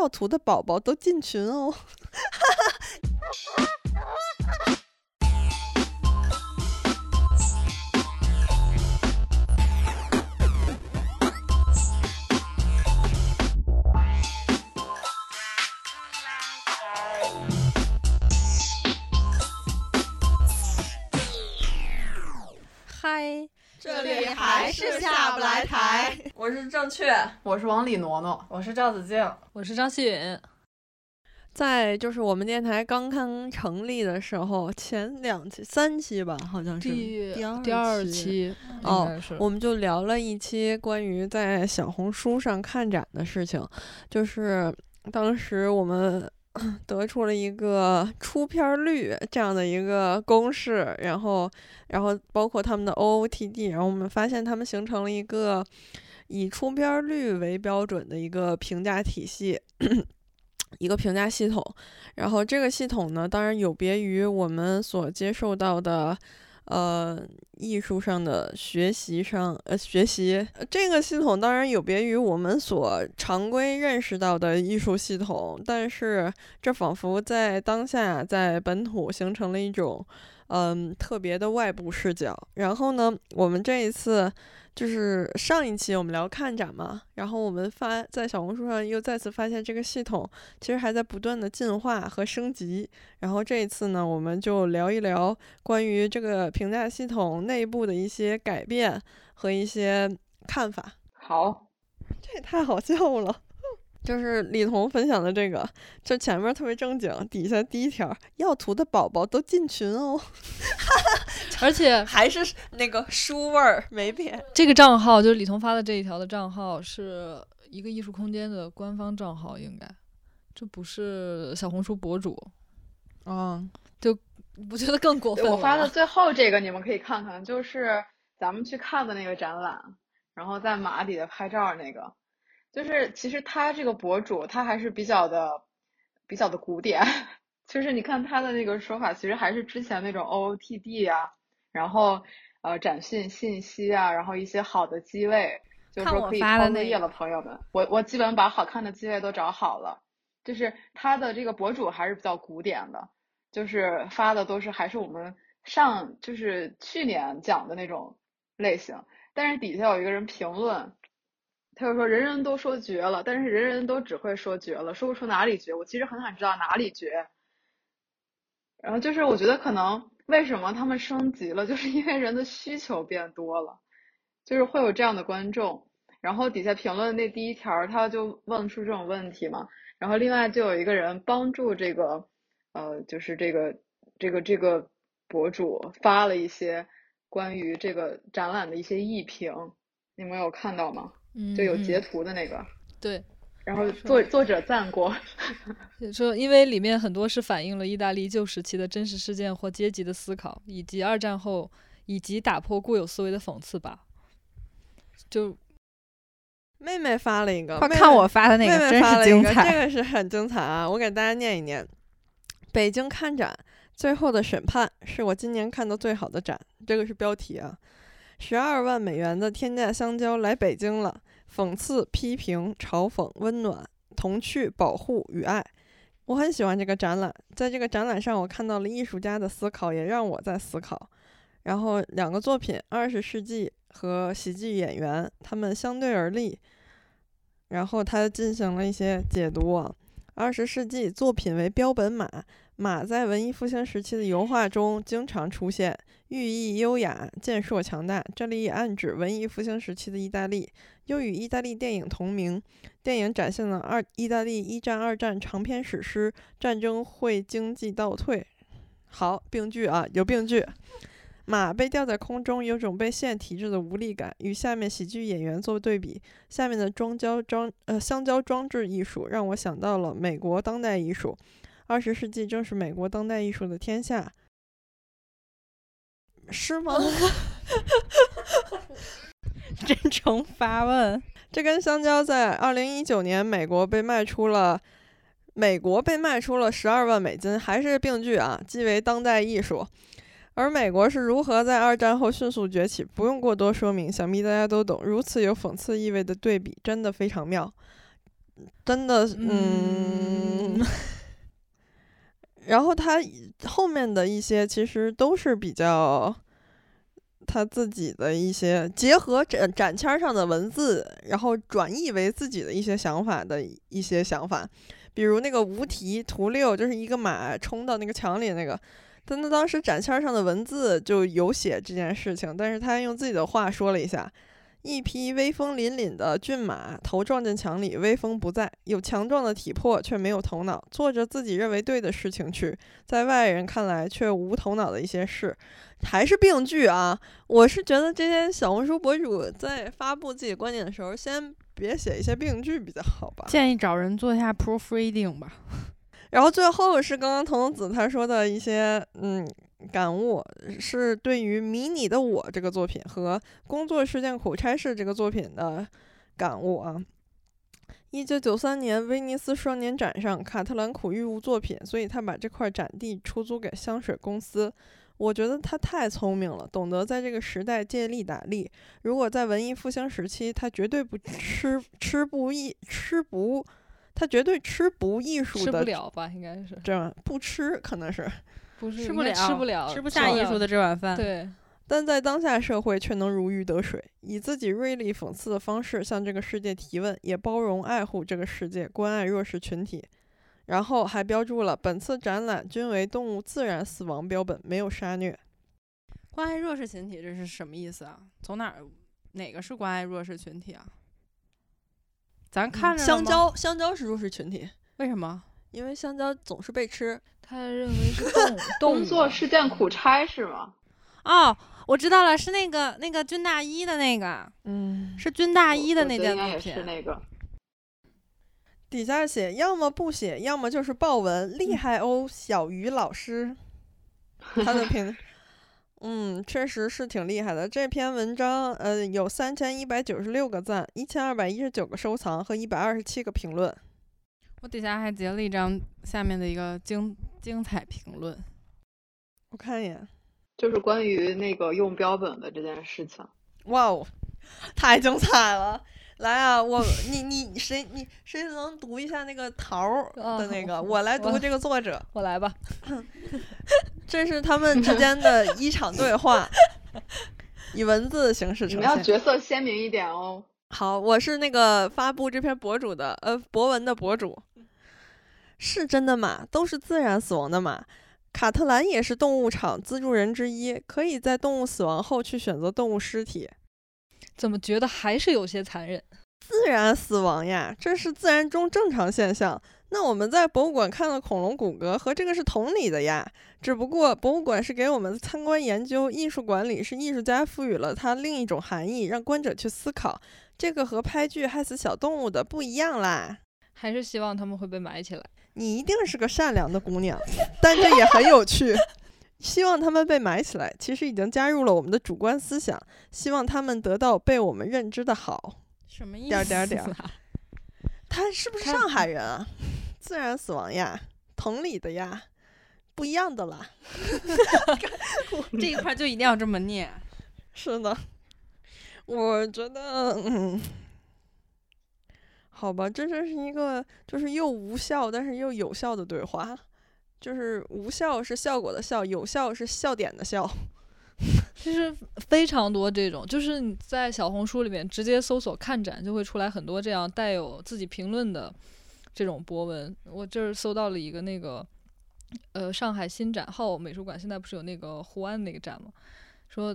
要图的宝宝都进群哦。嗨，这里还是下不来台。我是郑确，我是王李挪挪，我是赵子静，我是张希允。在就是我们电台刚刚成立的时候，前两期、三期吧，好像是第二期哦，我们就聊了一期关于在小红书上看展的事情，就是当时我们得出了一个出片率这样的一个公式，然后包括他们的 OOTD， 然后我们发现他们形成了一个以出片率为标准的一个评价体系，一个评价系统。然后这个系统呢，当然有别于我们所接受到的艺术上的学习，这个系统当然有别于我们所常规认识到的艺术系统，但是这仿佛在当下在本土形成了一种特别的外部视角。然后呢，我们这一次就是上一期我们聊看展嘛，然后我们在小红书上又再次发现这个系统其实还在不断的进化和升级。然后这一次呢，我们就聊一聊关于这个评价系统内部的一些改变和一些看法。好，这也太好笑了。就是李彤分享的这个，就前面特别正经，底下第一条要图的宝宝都进群哦。而且还是那个书味儿没变。这个账号就是李彤发的这一条的账号，是一个艺术空间的官方账号，应该这不是小红书博主啊。就我觉得更过分了。我发的最后这个你们可以看看，就是咱们去看的那个展览，然后在马底的拍照那个。就是其实他这个博主他还是比较的古典，就是你看他的那个说法其实还是之前那种 OOTD 啊，然后展讯信息啊，然后一些好的机位，就是说可以抛物业了朋友们。我基本把好看的机位都找好了，就是他的这个博主还是比较古典的，就是发的都是还是我们就是去年讲的那种类型。但是底下有一个人评论，他就说人人都说绝了，但是人人都只会说绝了，说不出哪里绝。我其实很想知道哪里绝。然后就是我觉得可能为什么他们升级了，就是因为人的需求变多了，就是会有这样的观众。然后底下评论那第一条他就问出这种问题嘛，然后另外就有一个人帮助这个就是这个博主发了一些关于这个展览的一些艺评，你们有看到吗？就有截图的那个，对，然后作者赞过，说因为里面很多是反映了意大利旧时期的真实事件或阶级的思考，以及二战后以及打破固有思维的讽刺吧。就妹妹发了一个，看我发的那个真是精彩，这个是很精彩啊！我给大家念一念：北京看展最后的审判是我今年看到最好的展，这个是标题啊。12万美元的天价香蕉来北京了，讽刺、批评、嘲讽、温暖、童趣、保护与爱。我很喜欢这个展览，在这个展览上我看到了艺术家的思考，也让我在思考。然后两个作品，20世纪和喜剧演员，他们相对而立。然后他进行了一些解读啊。20世纪作品为标本马，马在文艺复兴时期的油画中经常出现，寓意优雅、健硕、强大。这里也暗指文艺复兴时期的意大利，又与意大利电影同名。电影展现了意大利一战、二战长篇史诗，战争会经济倒退。好，病句啊，有病句。马被吊在空中，有种被线提制的无力感。与下面喜剧演员做对比，下面的香蕉装置艺术让我想到了美国当代艺术。20世纪正是美国当代艺术的天下，是吗？真诚发问。这根香蕉在2019年美国被卖出了12万美金，还是病句啊，即为当代艺术。而美国是如何在二战后迅速崛起，不用过多说明，想必大家都懂。如此有讽刺意味的对比真的非常妙。真的嗯。然后他后面的一些其实都是比较他自己的一些结合展签上的文字，然后转译为自己的一些想法的一些想法，比如那个无题图六，就是一个马冲到那个墙里那个，但他当时展签上的文字就有写这件事情，但是他用自己的话说了一下：一匹威风凛凛的骏马头撞进墙里，威风不在，有强壮的体魄却没有头脑，做着自己认为对的事情去，在外人看来却无头脑的一些事。还是病句啊，我是觉得这些小红书博主在发布自己观点的时候先别写一些病句比较好吧，建议找人做一下 proofreading 吧。然后最后是刚刚童子他说的一些感悟，是对于《迷你的我》这个作品和《工作是件苦差事》这个作品的感悟啊。1993年威尼斯双年展上，卡特兰苦遇无作品，所以他把这块展地出租给香水公司。我觉得他太聪明了，懂得在这个时代借力打力。如果在文艺复兴时期，他绝对不吃不艺术的，吃不了吧，应该是这样，不吃可能是。吃不了，吃不下艺术的这碗饭。对，但在当下社会却能如鱼得水，以自己锐利讽刺的方式向这个世界提问，也包容爱护这个世界，关爱弱势群体。然后还标注了本次展览均为动物自然死亡标本，没有杀虐。关爱弱势群体这是什么意思啊？从哪个是关爱弱势群体啊？咱看着香蕉是弱势群体，为什么？因为香蕉总是被吃，他认为是动物。工作是件苦差是吗？哦，我知道了，是那个军大衣的那个，是军大衣的那件作品，是那个。底下写要么不写，要么就是爆文，厉害哦，小鱼老师。他的评，确实是挺厉害的。这篇文章，有3196个赞，1219个收藏和127个评论。我底下还截了一张下面的一个精彩评论，我看一眼，就是关于那个用标本的这件事情。哇哦，太精彩了！来啊，你谁能读一下那个桃的那个？我来读这个作者，我来吧。这是他们之间的一场对话，以文字形式呈现。你们要角色鲜明一点哦。好，我是那个发布这篇博文的博主。是真的马，都是自然死亡的马。卡特兰也是动物场资助人之一，可以在动物死亡后去选择动物尸体。怎么觉得还是有些残忍？自然死亡呀，这是自然中正常现象。那我们在博物馆看到恐龙骨骼和这个是同理的呀，只不过博物馆是给我们参观研究，艺术馆里是艺术家赋予了它另一种含义，让观者去思考。这个和拍剧害死小动物的不一样啦，还是希望他们会被埋起来。你一定是个善良的姑娘，但这也很有趣。希望他们被埋起来，其实已经加入了我们的主观思想，希望他们得到被我们认知的好。什么意思？点。他是不是上海人啊？自然死亡呀，同理的呀，不一样的啦。这一块就一定要这么念。是的。我觉得好吧，这真是一个就是又无效但是又有效的对话，就是无效是效果的效，有效是笑点的笑。其实非常多这种，就是你在小红书里面直接搜索看展就会出来很多这样带有自己评论的这种博文。我这儿搜到了一个那个上海新展号美术馆现在不是有那个湖岸那个展吗，说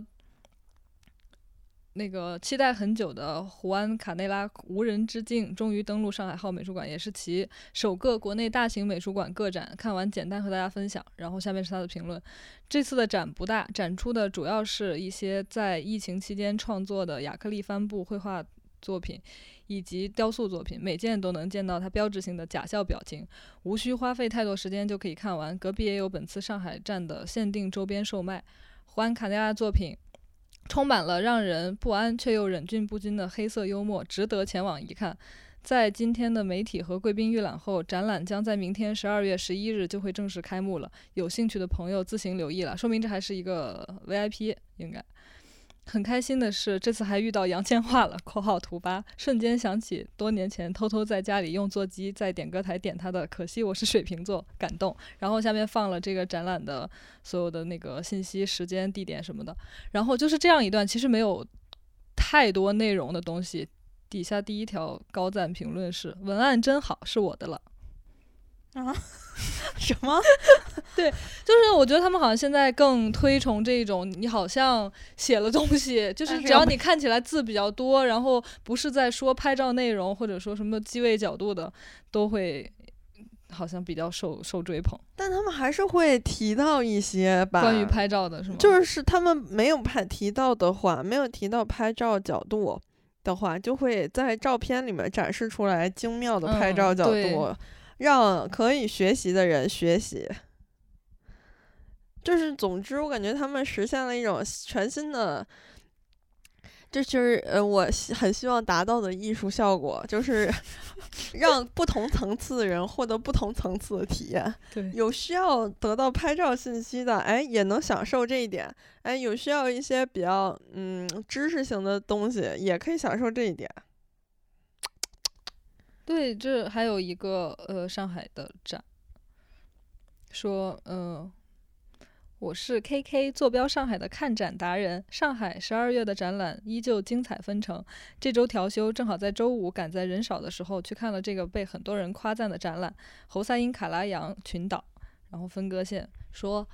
那个期待很久的胡安·卡内拉无人之境终于登陆上海号美术馆，也是其首个国内大型美术馆个展，看完简单和大家分享。然后下面是他的评论，这次的展不大，展出的主要是一些在疫情期间创作的亚克力帆布绘画作品以及雕塑作品，每件都能见到它标志性的假笑表情，无需花费太多时间就可以看完。隔壁也有本次上海站的限定周边售卖。胡安·卡内拉作品充满了让人不安却又忍俊不禁的黑色幽默，值得前往一看。在今天的媒体和贵宾预览后，展览将在明天12月11日就会正式开幕了，有兴趣的朋友自行留意了。说明这还是一个 VIP， 应该很开心的是，这次还遇到杨千嬅了（括号图八），瞬间想起多年前偷偷在家里用座机在点歌台点他的《可惜我是水瓶座》，感动。然后下面放了这个展览的所有的那个信息、时间、地点什么的。然后就是这样一段其实没有太多内容的东西。底下第一条高赞评论是：文案真好，是我的了。啊？什么？对，就是我觉得他们好像现在更推崇这种，你好像写了东西，就是只要你看起来字比较多，然后不是在说拍照内容或者说什么机位角度的，都会好像比较受追捧。但他们还是会提到一些吧，关于拍照的，是吗？就是他们没有提到的话，没有提到拍照角度的话，就会在照片里面展示出来精妙的拍照角度，让可以学习的人学习。就是总之我感觉他们实现了一种全新的，就是我很希望达到的艺术效果，就是让不同层次的人获得不同层次的体验。对，有需要得到拍照信息的，哎，也能享受这一点。哎，有需要一些比较知识型的东西，也可以享受这一点。对，这还有一个上海的展说我是 KK 坐标上海的看展达人，上海12月的展览依旧精彩纷呈。这周调休，正好在周五赶在人少的时候去看了这个被很多人夸赞的展览《侯赛因卡拉扬群岛》。然后分割线说，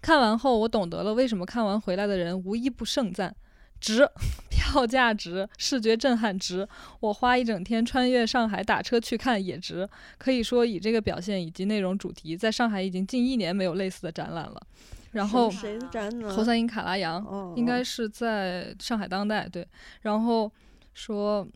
看完后我懂得了为什么看完回来的人无一不盛赞。值，票价值，视觉震撼值，我花一整天穿越上海打车去看也值。可以说以这个表现以及内容主题，在上海已经近1年没有类似的展览了。然后谁的展览？侯赛因卡拉扬，应该是在上海当代。对，然后说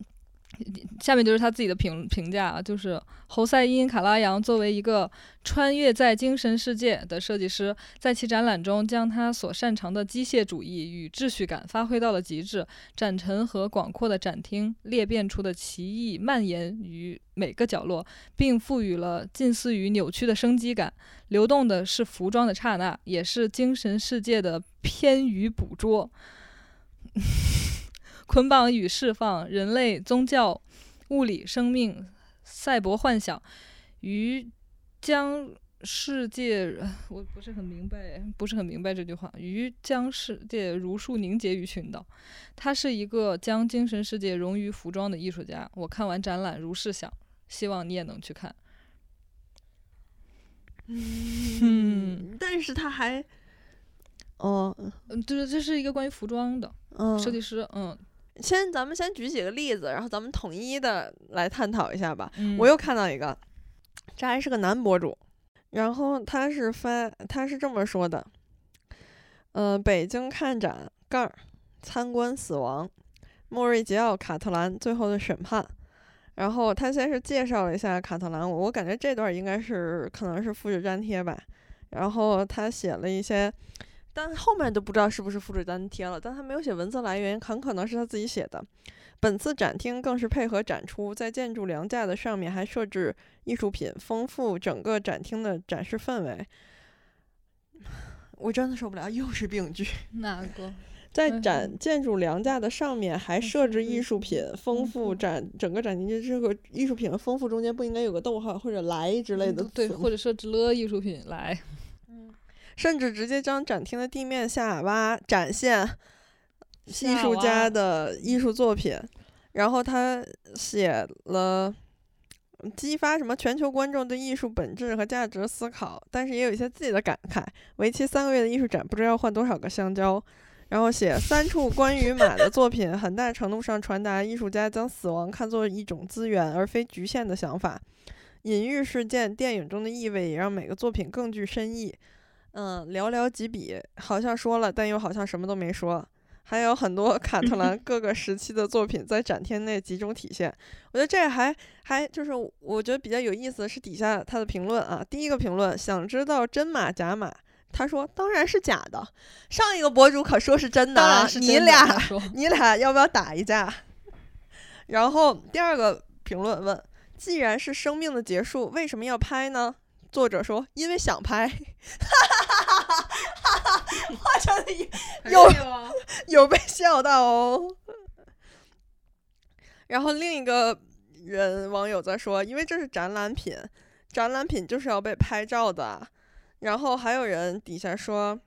下面就是他自己的评价，就是侯赛因卡拉扬作为一个穿越在精神世界的设计师，在其展览中将他所擅长的机械主义与秩序感发挥到了极致，展陈和广阔的展厅裂变出的奇异蔓延于每个角落，并赋予了近似于扭曲的生机感。流动的是服装的刹那，也是精神世界的偏于捕捉。捆绑与释放，人类、宗教、物理、生命、赛博幻想，于将世界，我不是很明白这句话，于将世界如数凝结于群岛。他是一个将精神世界融于服装的艺术家。我看完展览如是想，希望你也能去看。但是他还，就是这是一个关于服装的设计师，咱们先举几个例子，然后咱们统一的来探讨一下吧。我又看到一个，这还是个男博主，然后他是这么说的，北京看展参观死亡，莫瑞吉奥·卡特兰最后的审判。然后他先是介绍了一下卡特兰，我感觉这段应该是可能是复制粘贴吧。然后他写了一些，但后面都不知道是不是复制粘贴了，但他没有写文字来源，很可能是他自己写的。本次展厅更是配合展出，在建筑梁架的上面还设置艺术品，丰富整个展厅的展示氛围。我真的受不了，又是病句。哪个？在建筑梁架的上面还设置艺术品，丰富整个展厅。这个艺术品丰富中间不应该有个逗号或者来之类的？对，或者设置了艺术品来。甚至直接将展厅的地面下挖展现艺术家的艺术作品。然后他写了激发什么全球观众对艺术本质和价值思考，但是也有一些自己的感慨。为期3个月的艺术展，不知道要换多少个香蕉。然后写3处关于马的作品，很大程度上传达艺术家将死亡看作一种资源而非局限的想法。隐喻事件电影中的意味也让每个作品更具深意。寥寥几笔，好像说了，但又好像什么都没说。还有很多卡特兰各个时期的作品在展厅内集中体现。我觉得这还就是我觉得比较有意思的是底下他的评论啊。第一个评论，想知道真马假马，他说当然是假的。上一个博主可说是真的，当然是真的。你俩要不要打一架？然后第二个评论问，既然是生命的结束，为什么要拍呢？作者说因为想拍。好像有被笑到哦。然后另一个人网友在说，因为这是展览品，展览品就是要被拍照的。然后还有人底下说，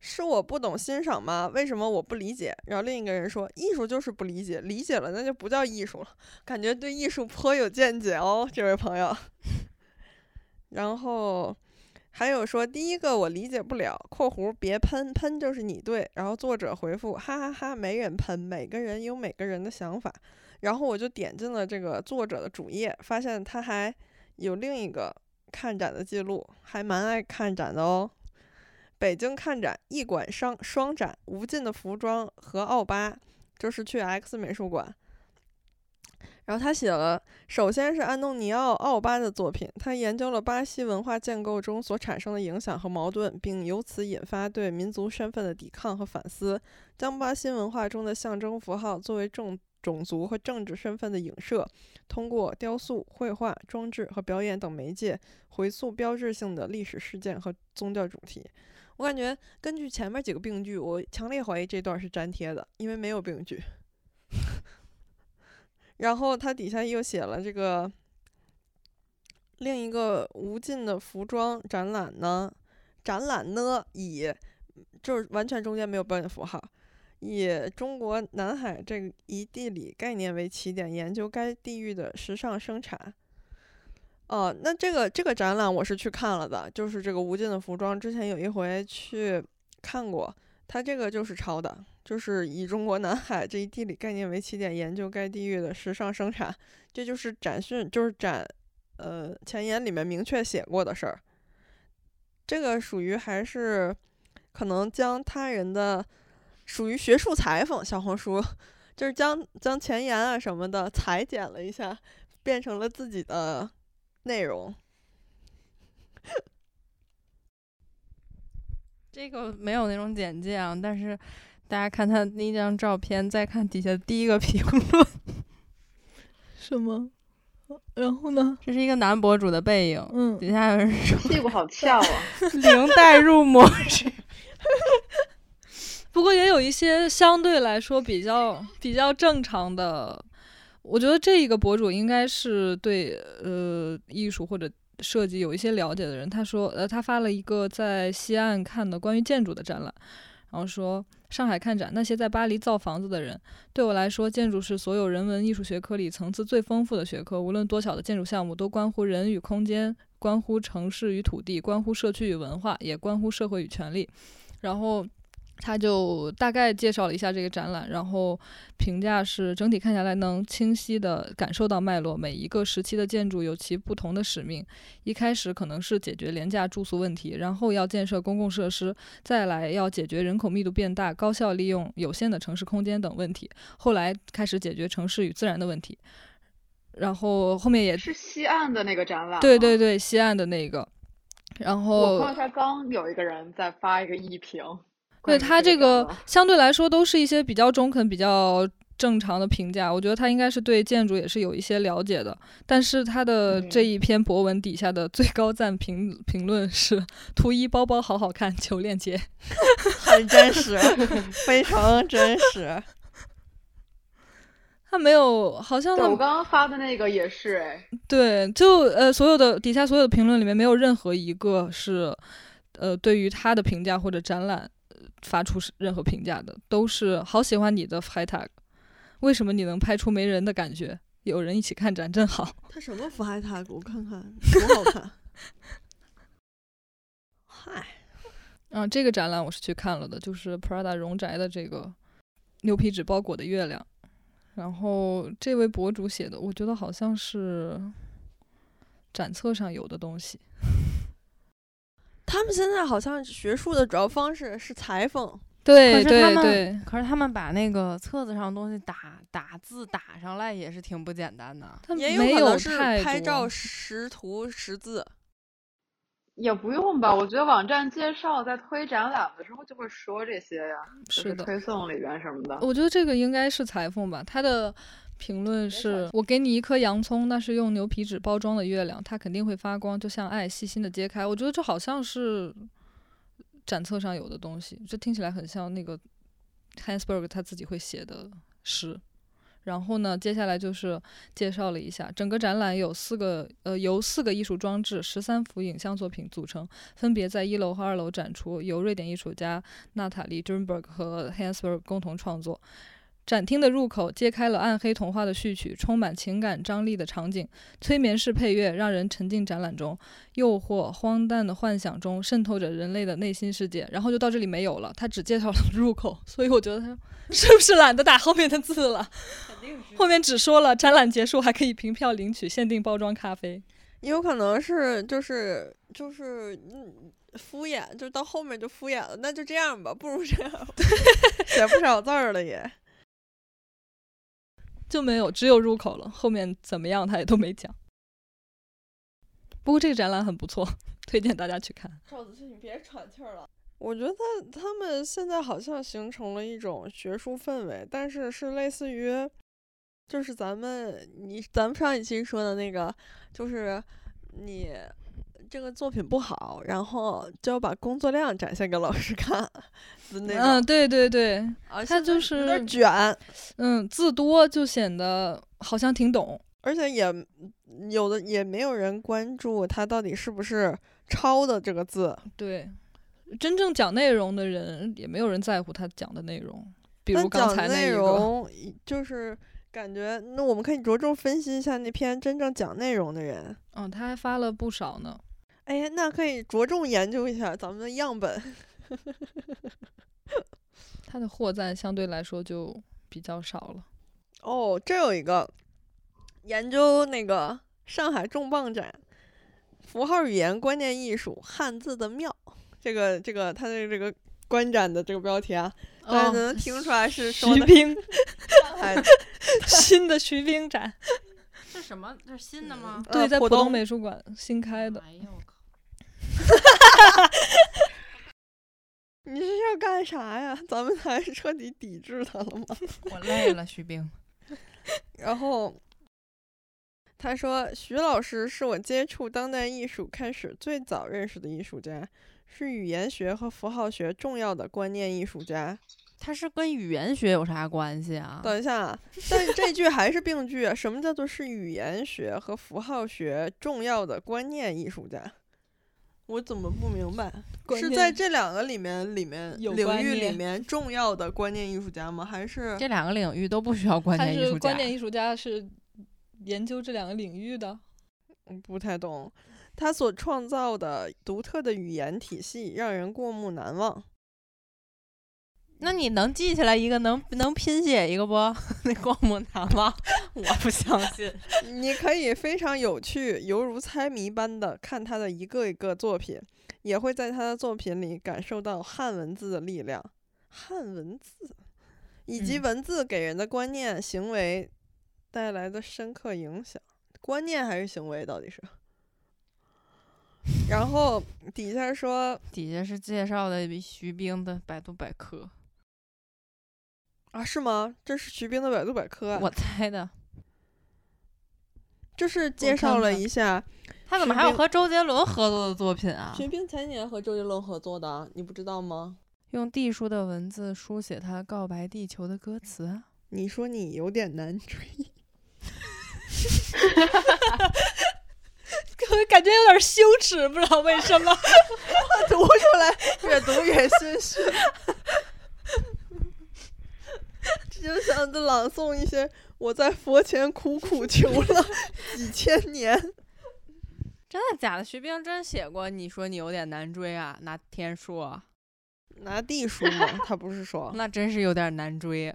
是我不懂欣赏吗？为什么我不理解？然后另一个人说，艺术就是不理解，理解了那就不叫艺术了。感觉对艺术颇有见解哦，这位朋友。然后还有说，第一个我理解不了，括弧别喷，喷就是你对。然后作者回复哈哈哈，没人喷，每个人有每个人的想法。然后我就点进了这个作者的主页，发现他还有另一个看展的记录，还蛮爱看展的哦。北京看展一馆双展，无尽的服装和奥巴，就是去 X 美术馆。然后他写了，首先是安东尼奥·奥巴的作品，他研究了巴西文化建构中所产生的影响和矛盾，并由此引发对民族身份的抵抗和反思，将巴西文化中的象征符号作为种族和政治身份的影射，通过雕塑、绘画、装置和表演等媒介回溯标志性的历史事件和宗教主题。我感觉根据前面几个病句，我强烈怀疑这段是粘贴的，因为没有病句。然后他底下又写了这个另一个无尽的服装展览呢，展览呢以就是完全中间没有标点符号，以中国南海这一地理概念为起点，研究该地域的时尚生产。哦，那这个展览我是去看了的，就是这个无尽的服装，之前有一回去看过，它这个就是抄的。就是以中国南海这一地理概念为起点，研究该地域的时尚生产，这就是展讯，就是展，前言里面明确写过的事儿。这个属于还是可能将他人的属于学术裁缝，小红书就是将前言啊什么的裁剪了一下，变成了自己的内容。这个没有那种简介啊，但是。大家看他那张照片，再看底下第一个评论，什么？然后呢？这是一个男博主的背影，嗯，底下有人说屁股好翘啊，零代入模式。不过也有一些相对来说比较正常的，我觉得这一个博主应该是对艺术或者设计有一些了解的人。他说，他发了一个在西岸看的关于建筑的展览。然后说，上海看展，那些在巴黎造房子的人，对我来说，建筑是所有人文艺术学科里层次最丰富的学科。无论多小的建筑项目，都关乎人与空间，关乎城市与土地，关乎社区与文化，也关乎社会与权利。然后他就大概介绍了一下这个展览，然后评价是整体看下来能清晰地感受到脉络，每一个时期的建筑有其不同的使命，一开始可能是解决廉价住宿问题，然后要建设公共设施，再来要解决人口密度变大，高效利用有限的城市空间等问题，后来开始解决城市与自然的问题，然后后面也是西岸的那个展览，对对对，西岸的那个。然后我看他刚有一个人在发一个一评，对，他这个相对来说都是一些比较中肯比较正常的评价，我觉得他应该是对建筑也是有一些了解的。但是他的这一篇博文底下的最高赞评论是图一包包好好看，求链接。很真实。非常真实。他没有，好像我刚刚发的那个也是，哎，对，就所有的底下所有的评论里面没有任何一个是对于他的评价或者展览发出任何评价的，都是好喜欢你的 hashtag， 为什么你能拍出没人的感觉，有人一起看展真好。他什么 hashtag 我看看多好看。嗨啊，这个展览我是去看了的，就是 Prada 荣宅的这个牛皮纸包裹的月亮，然后这位博主写的我觉得好像是展册上有的东西。他们现在好像学术的主要方式是裁缝，对对对。可是他们把那个册子上的东西打字打上来也是挺不简单的，也有可能是拍照识图识字。也不用吧，我觉得网站介绍在推展览的时候就会说这些呀，是的，就是推送里边什么的。我觉得这个应该是裁缝吧，他的评论是，我给你一颗洋葱，那是用牛皮纸包装的月亮，它肯定会发光，就像爱，细心的揭开。我觉得这好像是展册上有的东西，这听起来很像那个 Hans Berg 他自己会写的诗。然后呢，接下来就是介绍了一下整个展览有由四个艺术装置、13幅影像作品组成，分别在1楼和2楼展出，由瑞典艺术家娜塔莉 Dernberg 和 Hans Berg 共同创作。展厅的入口揭开了暗黑童话的序曲，充满情感张力的场景，催眠式配乐让人沉浸展览中，诱惑荒诞的幻想中渗透着人类的内心世界。然后就到这里没有了，他只介绍了入口，所以我觉得他是不是懒得打后面的字了，肯定是后面只说了展览结束还可以凭票领取限定包装咖啡。有可能是就是敷衍，就到后面就敷衍了，那就这样吧，不如这样写不少字了也就没有，只有入口了，后面怎么样他也都没讲。不过这个展览很不错，推荐大家去看。赵子旭，你别喘气了。我觉得他们现在好像形成了一种学术氛围，但是是类似于就是咱们上一期说的那个，就是你这个作品不好，然后就要把工作量展现给老师看。对对对，他就是有点卷，字多就显得好像挺懂，而且也有的也没有人关注他到底是不是抄的这个字。对，真正讲内容的人也没有人在乎他讲的内容，比如刚才那一个，内容就是。感觉那我们可以着重分析一下那篇真正讲内容的人。他还发了不少呢。哎，那可以着重研究一下咱们的样本。他的获赞相对来说就比较少了。这有一个研究那个上海重磅展，符号语言观念艺术汉字的妙，这个他的这个观展的这个标题啊。大家能听出来是说的徐冰新的徐冰展这什么？这是新的吗？对，在浦东美术馆新开的。哎呦我靠！你是要干啥呀？咱们还是彻底抵制他了吗？我累了，徐冰。然后他说，徐老师是我接触当代艺术开始最早认识的艺术家。是语言学和符号学重要的观念艺术家。他是跟语言学有啥关系啊？等一下，但这句还是病句。什么叫做是语言学和符号学重要的观念艺术家？我怎么不明白？是在这两个里面领域里面重要的观念艺术家吗？还是这两个领域都不需要观念艺术家？还是观念艺术家是研究这两个领域的？不太懂。他所创造的独特的语言体系让人过目难忘。那你能记起来一个，能拼写一个不？那过目难忘，我不相信。你可以非常有趣，犹如猜谜般的看他的一个一个作品，也会在他的作品里感受到汉文字的力量。汉文字以及文字给人的观念、行为带来的深刻影响。观念还是行为到底是？然后底下是介绍的徐冰的百度百科。是吗？这是徐冰的百度百科？我猜的。就是介绍了一下他怎么还有和周杰伦合作的作品啊。徐冰前年和周杰伦合作的，你不知道吗？用地书的文字书写他告白地球的歌词。你说你有点难追。感觉有点羞耻，不知道为什么。我读出来越读越心虚。这就像在朗诵一些我在佛前苦求了几千年。真的假的？徐冰真写过你说你有点难追啊？拿天书拿地书吗？他不是说那真是有点难追。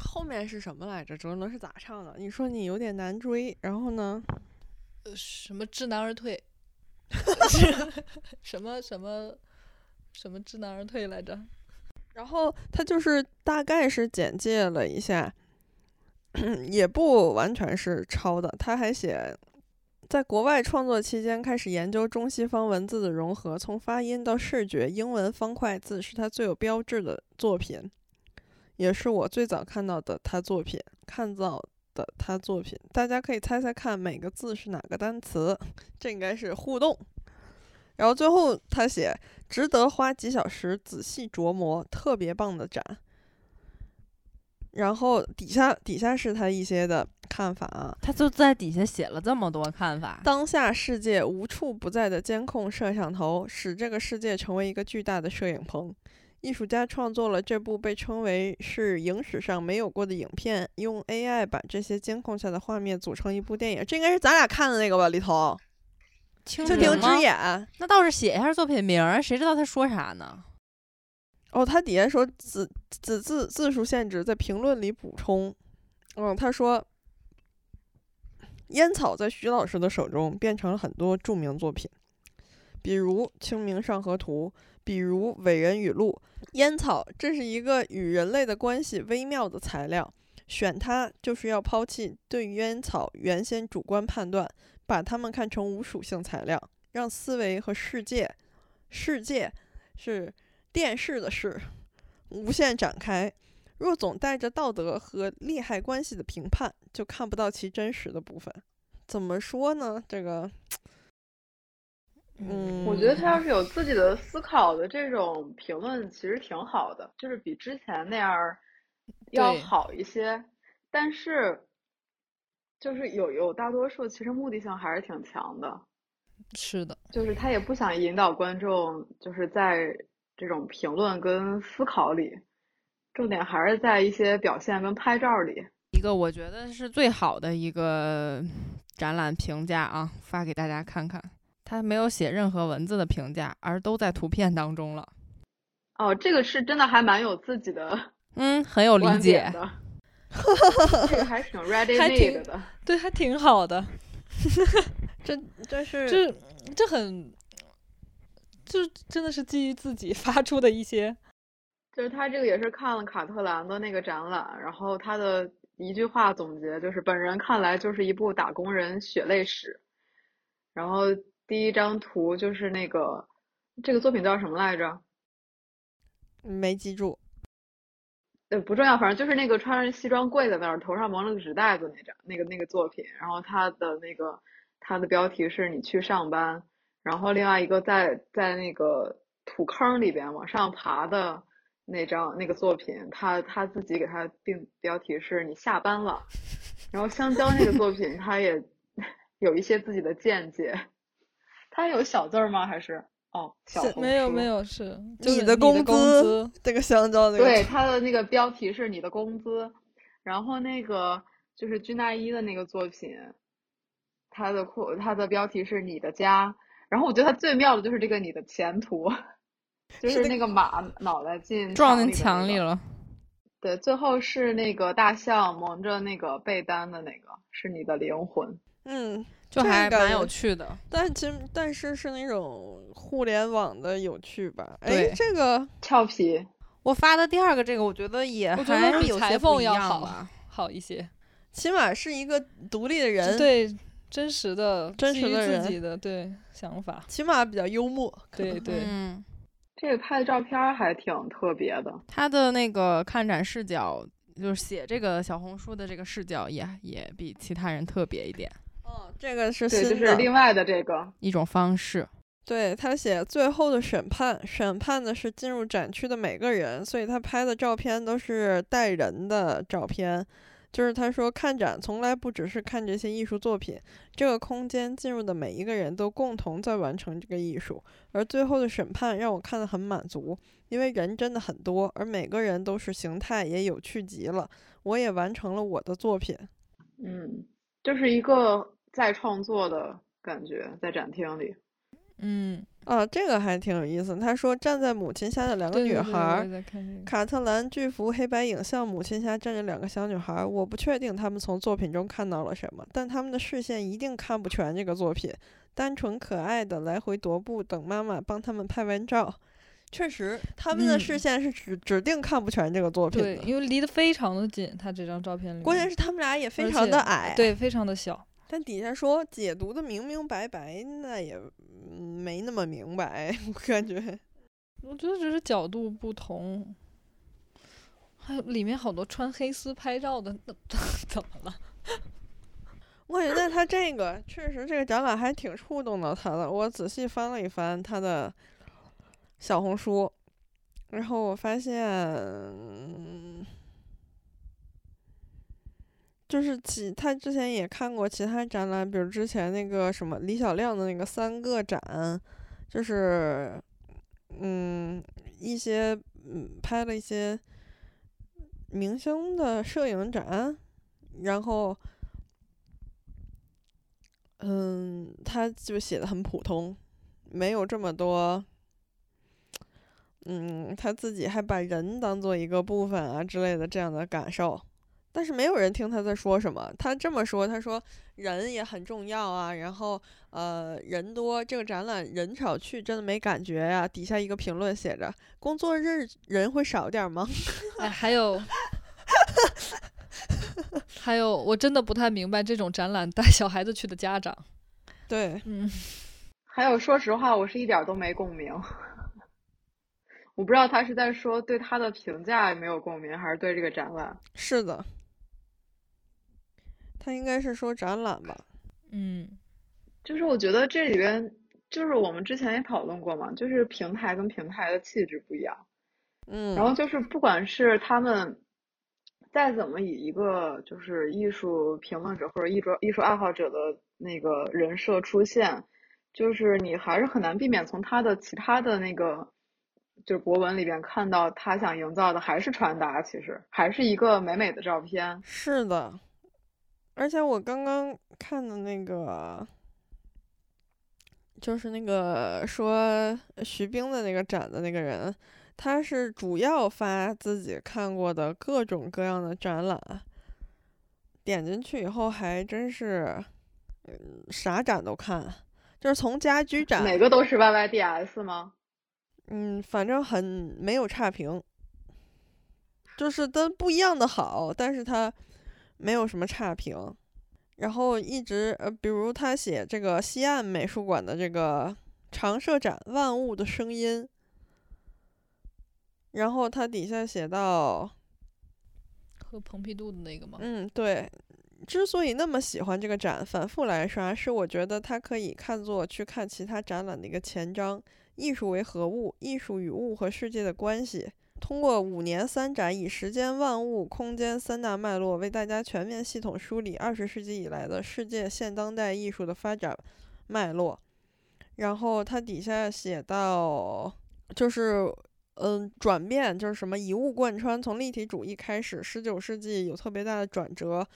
后面是什么来着？周杰伦是咋唱的？你说你有点难追，然后呢什么知难而退什么知难而退来着。然后他就是大概是简介了一下，也不完全是抄的。他还写在国外创作期间开始研究中西方文字的融合，从发音到视觉，英文方块字是他最有标志的作品，也是我最早看到的他作品。大家可以猜猜看每个字是哪个单词，这应该是互动。然后最后他写值得花几小时仔细琢磨，特别棒的展。然后底下是他一些的看法啊，他就在底下写了这么多看法。当下世界无处不在的监控摄像头使这个世界成为一个巨大的摄影棚，艺术家创作了这部被称为是影史上没有过的影片，用 AI 把这些监控下的画面组成一部电影。这应该是咱俩看的那个吧，里头蜻蜓之眼。那倒是写一下作品名，谁知道他说啥呢。哦，他底下说字数限制，在评论里补充。嗯，他说烟草在徐老师的手中变成了很多著名作品，比如《清明上河图》，比如《伟人语录》。烟草，这是一个与人类的关系微妙的材料，选它就是要抛弃对烟草原先主观判断，把它们看成无属性材料，让思维和世界是电视的事无限展开。若总带着道德和利害关系的评判，就看不到其真实的部分。怎么说呢，这个我觉得他要是有自己的思考的这种评论其实挺好的，就是比之前那样要好一些。但是就是有大多数其实目的性还是挺强的。是的，就是他也不想引导观众就是在这种评论跟思考里，重点还是在一些表现跟拍照里。一个我觉得是最好的一个展览评价啊，发给大家看看，他没有写任何文字的评价，而都在图片当中了。哦，这个是真的还蛮有自己的，很有理解的。这个还挺 ready made 的，对，还挺好的。这真的是基于自己发出的一些，就是他这个也是看了卡特兰的那个展览，然后他的一句话总结就是本人看来就是一部打工人血泪史。然后第一张图就是那个，这个作品叫什么来着？没记住，不重要，反正就是那个穿着西装跪在那儿，头上蒙了个纸袋子那张，那个作品。然后他的标题是你去上班。然后另外一个在那个土坑里边往上爬的那个作品，他自己给他定标题是你下班了。然后香蕉那个作品他也有一些自己的见解。他有小字吗？还是小红书？没有，是你的工资。这个香蕉那个对他的那个标题是你的工资。然后那个就是君大一的那个作品，他的标题是你的家。然后我觉得它最妙的就是这个你的前途，就是那个马脑袋撞进墙里了。对，最后是那个大象蒙着那个被单的那个是你的灵魂。就还蛮有趣的，但是是那种互联网的有趣吧。哎，这个俏皮。我发的第二个这个我觉得也还比裁缝要好一些，起码是一个独立的人。对，真实的人自己的对想法，起码比较幽默。对对，这个拍的照片还挺特别的。他的那个看展视角，就是写这个小红书的这个视角也比其他人特别一点。这个是新的，对，就是另外的这个一种方式。对，他写最后的审判的是进入展区的每个人，所以他拍的照片都是带人的照片。就是他说看展从来不只是看这些艺术作品，这个空间进入的每一个人都共同在完成这个艺术。而最后的审判让我看得很满足，因为人真的很多，而每个人都是形态也有趣极了。我也完成了我的作品。就是一个在创作的感觉，在展厅里。这个还挺有意思。他说站在母亲下的两个女孩，卡特兰巨幅黑白影像母亲下站着两个小女孩，我不确定他们从作品中看到了什么，但他们的视线一定看不全这个作品，单纯可爱的来回踱步，等妈妈帮他们拍完照。确实他们的视线是指定看不全这个作品的。对，因为离得非常的近，他这张照片里关键是他们俩也非常的矮。对，非常的小。但底下说解读的明明白白，那也没那么明白。我觉得只是角度不同。还有里面好多穿黑丝拍照的，怎么了？我觉得他这个确实这个展览还挺触动到他的。我仔细翻了一翻他的小红书，然后我发现就是他之前也看过其他展览，比如之前那个什么李小亮的那个三个展，就是一些拍了一些明星的摄影展，然后他就写的很普通，没有这么多他自己还把人当做一个部分啊之类的这样的感受。但是没有人听他在说什么。他这么说，他说人也很重要啊，然后人多这个展览人少去真的没感觉呀、啊。底下一个评论写着工作日人会少点吗？哎，还有我真的不太明白这种展览带小孩子去的家长。对，还有说实话我是一点都没共鸣。我不知道他是在说对他的评价没有共鸣，还是对这个展览。是的，他应该是说展览吧。就是我觉得这里边就是我们之前也讨论过嘛，就是平台跟平台的气质不一样，然后就是不管是他们再怎么以一个就是艺术评论者或者艺术爱好者的那个人设出现，就是你还是很难避免从他的其他的那个就是博文里边看到他想营造的还是传达，其实还是一个美美的照片。是的，而且我刚刚看的那个就是那个说徐冰的那个展的那个人，他是主要发自己看过的各种各样的展览，点进去以后还真是啥展都看，就是从家居展哪个都是 YYDS 吗？反正很没有差评，就是都不一样的好，但是他没有什么差评。然后一直比如他写这个西岸美术馆的这个常设展万物的声音，然后他底下写到和蓬皮杜的那个吗？对，之所以那么喜欢这个展，反复来刷，是我觉得它可以看作去看其他展览的一个前章。艺术为何物，艺术与物和世界的关系，通过5年3展，以时间、万物、空间三大脉络为大家全面系统梳理20世纪以来的世界现当代艺术的发展脉络。然后它底下写到就是转变，就是什么一物贯穿，从立体主义开始19世纪有特别大的转折，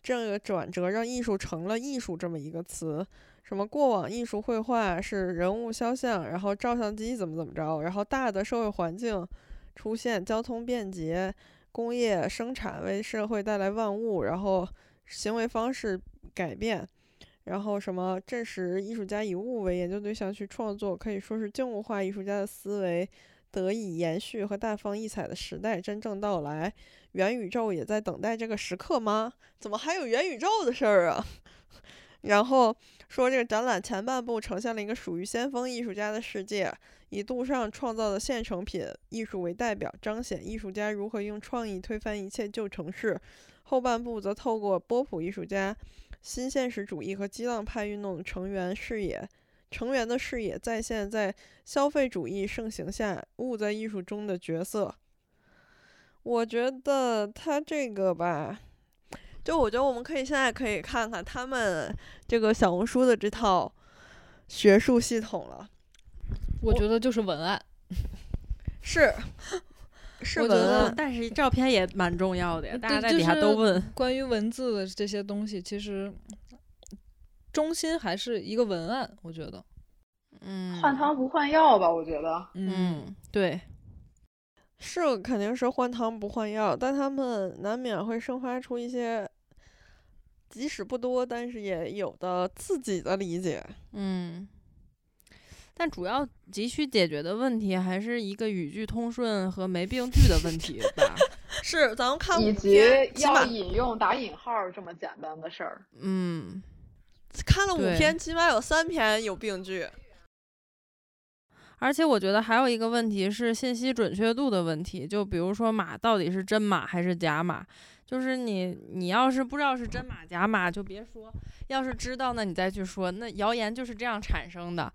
这个转折让艺术成了艺术这么一个词。什么过往艺术绘画是人物肖像，然后照相机怎么着，然后大的社会环境出现，交通便捷，工业生产为社会带来万物，然后行为方式改变，然后什么这时艺术家以物为研究对象去创作，可以说是静物化艺术家的思维得以延续和大放异彩的时代真正到来。元宇宙也在等待这个时刻吗？怎么还有元宇宙的事儿啊？然后说这个展览前半部呈现了一个属于先锋艺术家的世界，以杜尚创造的现成品艺术为代表，彰显艺术家如何用创意推翻一切旧城市。后半部则透过波普艺术家、新现实主义和激浪派运动成员的视野再现在消费主义盛行下物在艺术中的角色。我觉得他这个吧，就我觉得我们现在可以看看他们这个小红书的这套学术系统了。我觉得就是文案，是文案，但是照片也蛮重要的呀。大家在底下都问、就是、关于文字的这些东西，其实中心还是一个文案，我觉得，换汤不换药吧，我觉得，对，是肯定是换汤不换药，但他们难免会生发出一些，即使不多，但是也有的自己的理解，但主要急需解决的问题还是一个语句通顺和没病句的问题吧。是，咱们看以及要引用打引号这么简单的事儿，看了5篇，起码有3篇有病句。而且我觉得还有一个问题是信息准确度的问题，就比如说马到底是真马还是假马，就是你要是不知道是真马假马就别说，要是知道呢你再去说，那谣言就是这样产生的。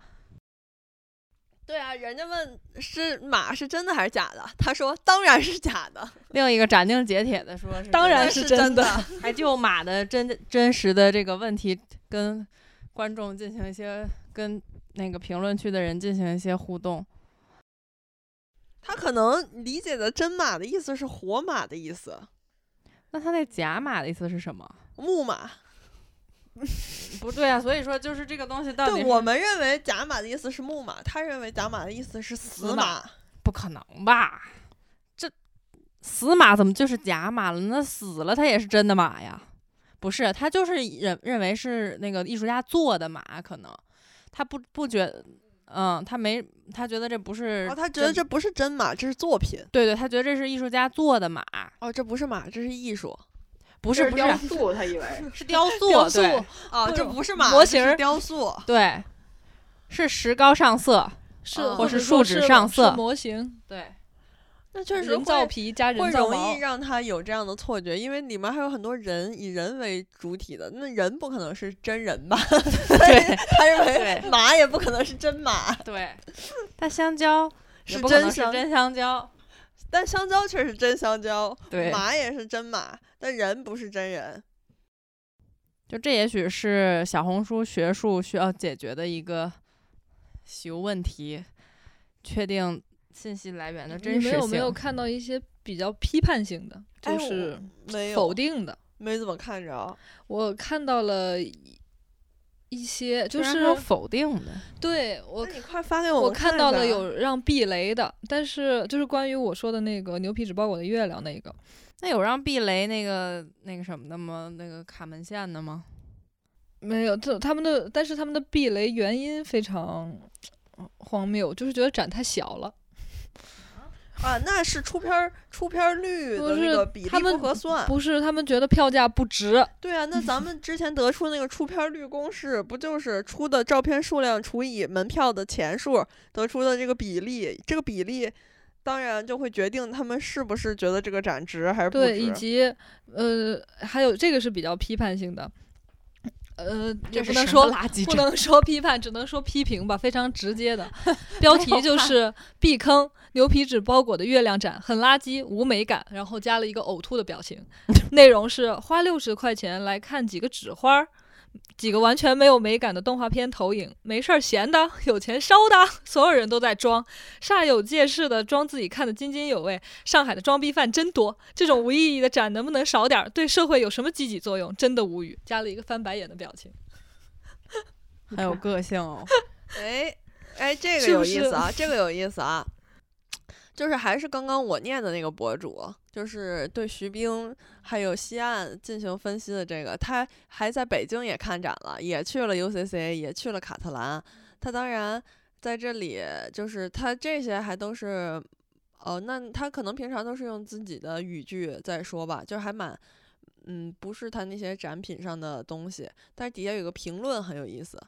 对啊，人家问是马是真的还是假的，他说当然是假的。另一个斩钉截铁的说是当然是真的，还就马的真实的这个问题跟观众进行一些，跟那个评论区的人进行一些互动。他可能理解的真马的意思是活马的意思，那他那假马的意思是什么？木马。不对啊，所以说就是这个东西到底，对，我们认为假马的意思是木马，他认为假马的意思是死马。不可能吧，这死马怎么就是假马了？那死了他也是真的马呀？不是，他就是认为是那个艺术家做的马，可能他不觉得，他觉得这不是，他觉得这不是真马，这是作品。对对，他觉得这是艺术家做的马。哦，这不是马，这是艺术。不是雕塑，他以为是雕塑，对啊，这不是马模型，是雕塑，对，是石膏上色，是或是树脂上色模型，对，那确实人造皮加人造毛，会容易让他有这样的错觉，因为里面还有很多人，以人为主体的，那人不可能是真人吧？对，他认为马也不可能是真马，对，但香蕉也不可能是真香蕉。但香蕉却是真香蕉，对，马也是真马，但人不是真人。就这也许是小红书学术需要解决的一个小问题，确定信息来源的真实性。你们有没有看到一些比较批判性的，就是否定的？哎，没怎么看着。我看到了一些就是否定的，对，你快发给我看到了有让避雷的，但是就是关于我说的那个牛皮纸包裹的月亮那个，那有让避雷那个什么的吗？那个卡门线的吗？没有，但是他们的避雷原因非常荒谬，就是觉得展太小了。啊，那是出片率的那个比例不合算，不是他们觉得票价不值。对啊，那咱们之前得出那个出片率公式，不就是出的照片数量除以门票的钱数得出的这个比例？这个比例当然就会决定他们是不是觉得这个展值还是不值。对，以及还有这个是比较批判性的，也不能说批判，只能说批评吧，非常直接的。标题就是避坑牛皮纸包裹的月亮展很垃圾无美感，然后加了一个呕吐的表情。内容是花60块钱来看几个纸花，几个完全没有美感的动画片投影，没事儿闲的，有钱烧的，所有人都在装，煞有介事的装自己看得津津有味。上海的装逼犯真多，这种无意义的展能不能少点？对社会有什么积极作用？真的无语。加了一个翻白眼的表情，很有个性哦。哎，这个有意思啊，这个有意思啊。就是还是刚刚我念的那个博主，就是对徐冰还有西岸进行分析的这个，他还在北京也看展了，也去了 UCCA， 也去了卡特兰。他当然在这里，就是他这些还都是，那他可能平常都是用自己的语句在说吧，就是还蛮，不是他那些展品上的东西。但是底下有个评论很有意思，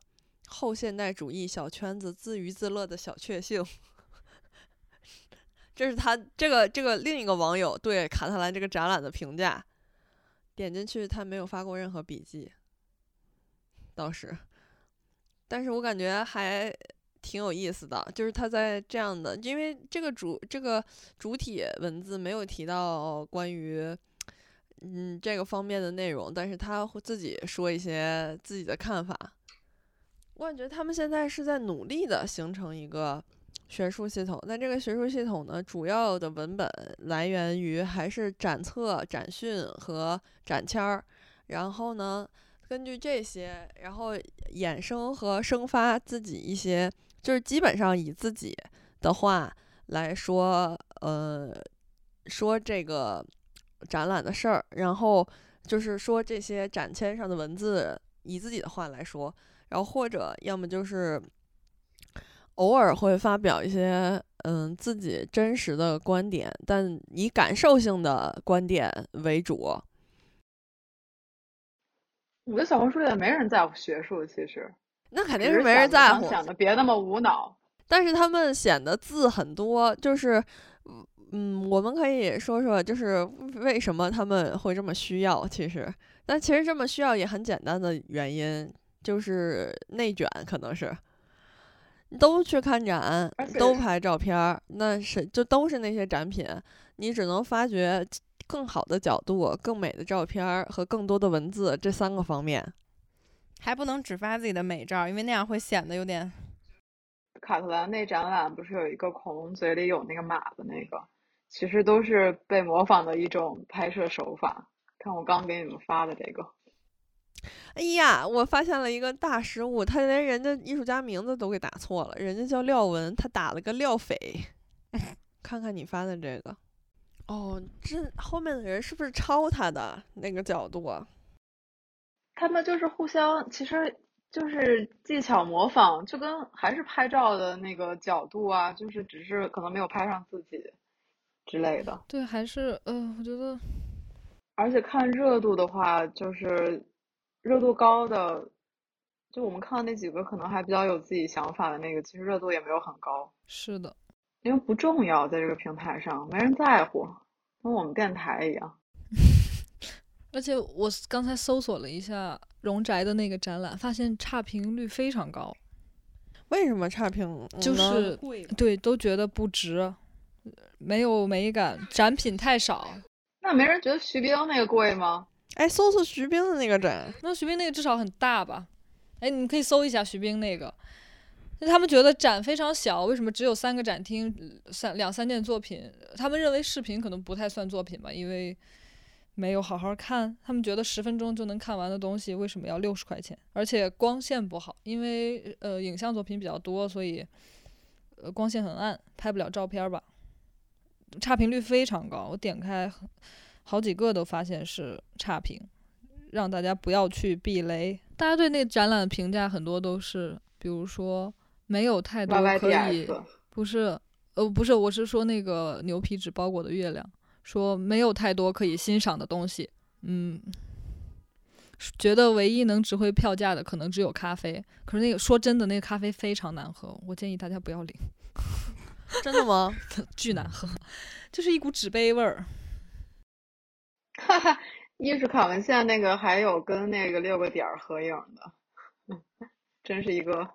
后现代主义小圈子自娱自乐的小确幸。这是他这个另一个网友对卡特兰这个展览的评价，点进去他没有发过任何笔记，倒是，但是我感觉还挺有意思的，就是他在这样的，因为这个主体文字没有提到关于这个方面的内容，但是他会自己说一些自己的看法。我感觉他们现在是在努力的形成一个学术系统，那这个学术系统呢，主要的文本来源于还是展册、展讯和展签儿，然后呢，根据这些，然后衍生和生发自己一些，就是基本上以自己的话来说，说这个展览的事儿，然后就是说这些展签上的文字以自己的话来说，然后或者要么就是偶尔会发表一些自己真实的观点，但以感受性的观点为主。我觉得小红书也没人在乎学术，其实那肯定是没人在乎，想的别那么无脑。但是他们显得字很多，就是我们可以说说，就是为什么他们会这么需要。其实，但其实这么需要也很简单的原因，就是内卷，可能是都去看展，都拍照片，那是就都是那些展品，你只能发掘更好的角度、更美的照片和更多的文字这三个方面，还不能只发自己的美照，因为那样会显得有点。卡特兰那展览不是有一个恐龙嘴里有那个马的那个，其实都是被模仿的一种拍摄手法。看我刚给你们发的这个，哎呀，我发现了一个大失误，他连人家艺术家名字都给打错了，人家叫廖文，他打了个廖斐。看看你发的这个，哦，这后面的人是不是抄他的那个角度啊？他们就是互相，其实就是技巧模仿，就跟还是拍照的那个角度啊，就是只是可能没有拍上自己之类的。对，还是我觉得，而且看热度的话，就是热度高的，就我们看那几个可能还比较有自己想法的那个，其实热度也没有很高。是的，因为不重要，在这个平台上没人在乎，跟我们电台一样。而且我刚才搜索了一下荣宅的那个展览，发现差评率非常高。为什么差评？就是对，都觉得不值，没有美感，展品太少。那没人觉得徐冰那个贵吗？哎，搜徐冰的那个展，那徐冰那个至少很大吧？哎，你们可以搜一下徐冰那个。那他们觉得展非常小，为什么只有3个展厅，两三件作品？他们认为视频可能不太算作品吧，因为没有好好看，他们觉得10分钟就能看完的东西为什么要60块钱？而且光线不好，因为影像作品比较多，所以光线很暗，拍不了照片吧。差评率非常高，我点开好几个都发现是差评，让大家不要去避雷。大家对那展览的评价很多都是，比如说没有太多可以，不是，我是说那个牛皮纸包裹的月亮。说没有太多可以欣赏的东西，觉得唯一能值回票价的可能只有咖啡。可是那个说真的，那个咖啡非常难喝，我建议大家不要领。真的吗？巨难喝，就是一股纸杯味儿。哈哈，艺术卡文线那个还有跟那个6个点合影的，真是一个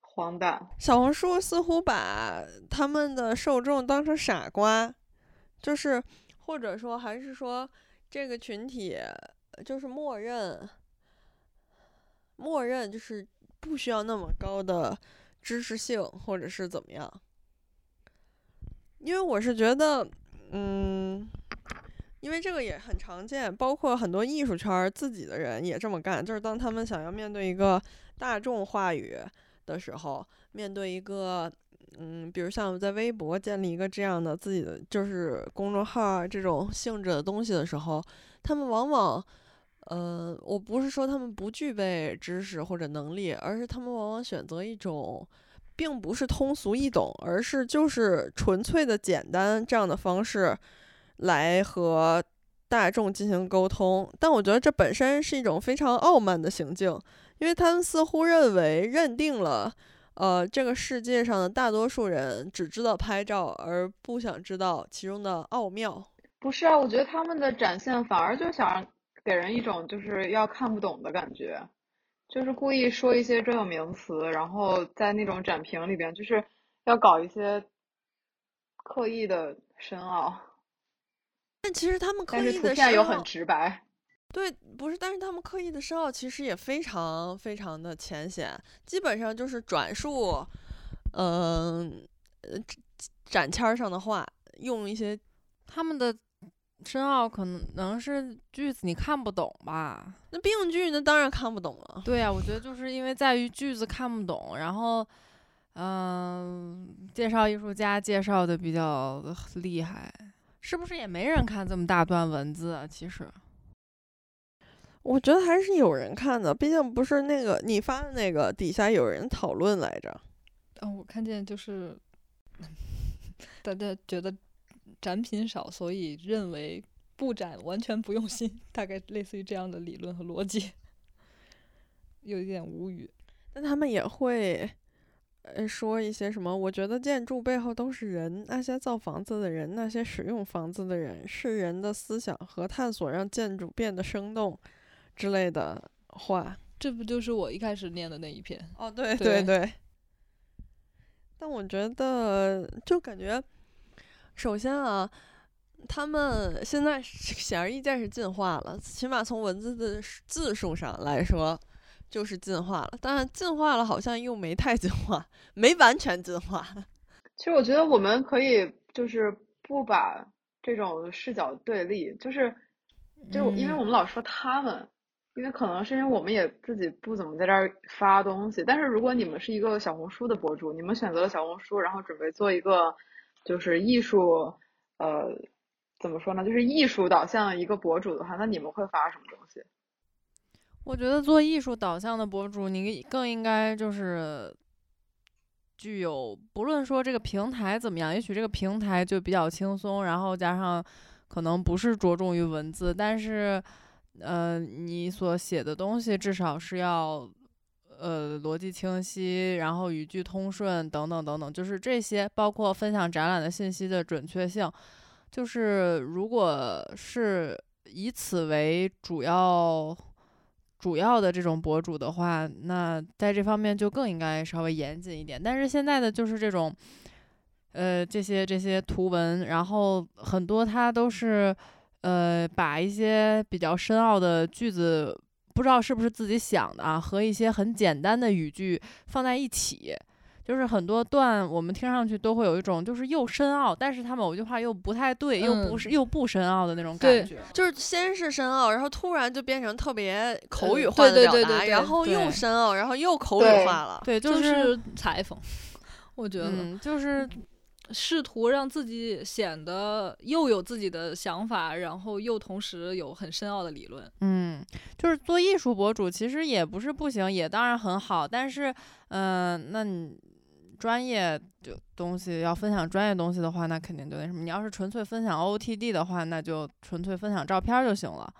荒诞。小红书似乎把他们的受众当成傻瓜。就是或者说还是说这个群体就是默认就是不需要那么高的知识性或者是怎么样。因为我是觉得因为这个也很常见，包括很多艺术圈自己的人也这么干，就是当他们想要面对一个大众话语的时候，面对一个比如像我在微博建立一个这样的自己的就是公众号这种性质的东西的时候，他们往往我不是说他们不具备知识或者能力，而是他们往往选择一种并不是通俗易懂，而是就是纯粹的简单这样的方式来和大众进行沟通。但我觉得这本身是一种非常傲慢的行径，因为他们似乎认定了这个世界上的大多数人只知道拍照，而不想知道其中的奥妙。不是啊，我觉得他们的展现反而就想给人一种就是要看不懂的感觉，就是故意说一些专有名词，然后在那种展评里边就是要搞一些刻意的深奥。但其实他们刻意的深奥，但是图片又很直白。对，不是，但是他们刻意的深奥其实也非常非常的浅显，基本上就是转述，展签上的话，用一些他们的深奥可能是句子你看不懂吧？那病句那当然看不懂了。对啊，我觉得就是因为在于句子看不懂，然后介绍艺术家介绍的比较厉害，是不是也没人看这么大段文字啊？其实。我觉得还是有人看的，毕竟不是那个你发的那个底下有人讨论来着。我看见就是大家觉得展品少，所以认为布展完全不用心，大概类似于这样的理论和逻辑，有一点无语。但他们也会说一些什么，我觉得建筑背后都是人，那些造房子的人，那些使用房子的人，是人的思想和探索让建筑变得生动之类的话。这不就是我一开始念的那一篇？哦，对对 对。但我觉得就感觉首先啊，他们现在显而易见是进化了，起码从文字的字数上来说就是进化了，但是进化了好像又没太进化，没完全进化。其实我觉得我们可以就是不把这种视角对立，就因为我们老说他们，因为可能是因为我们也自己不怎么在这儿发东西。但是如果你们是一个小红书的博主，你们选择了小红书，然后准备做一个就是艺术怎么说呢，就是艺术导向一个博主的话，那你们会发什么东西？我觉得做艺术导向的博主，你更应该就是具有，不论说这个平台怎么样，也许这个平台就比较轻松，然后加上可能不是着重于文字，但是你所写的东西至少是要逻辑清晰，然后语句通顺等等等等，就是这些，包括分享展览的信息的准确性，就是如果是以此为主要的这种博主的话，那在这方面就更应该稍微严谨一点。但是现在的就是这种这些图文，然后很多它都是把一些比较深奥的句子，不知道是不是自己想的啊，和一些很简单的语句放在一起，就是很多段我们听上去都会有一种就是又深奥，但是他某句话又不太对，又不深奥的那种感觉。就是先是深奥，然后突然就变成特别口语化的表达，对，然后又深奥，然后又口语化了。对，就是裁缝，我觉得就是试图让自己显得又有自己的想法，然后又同时有很深奥的理论。就是做艺术博主其实也不是不行，也当然很好，但是那你专业的东西要分享专业东西的话，那肯定就那什么，你要是纯粹分享 OOTD 的话，那就纯粹分享照片就行了。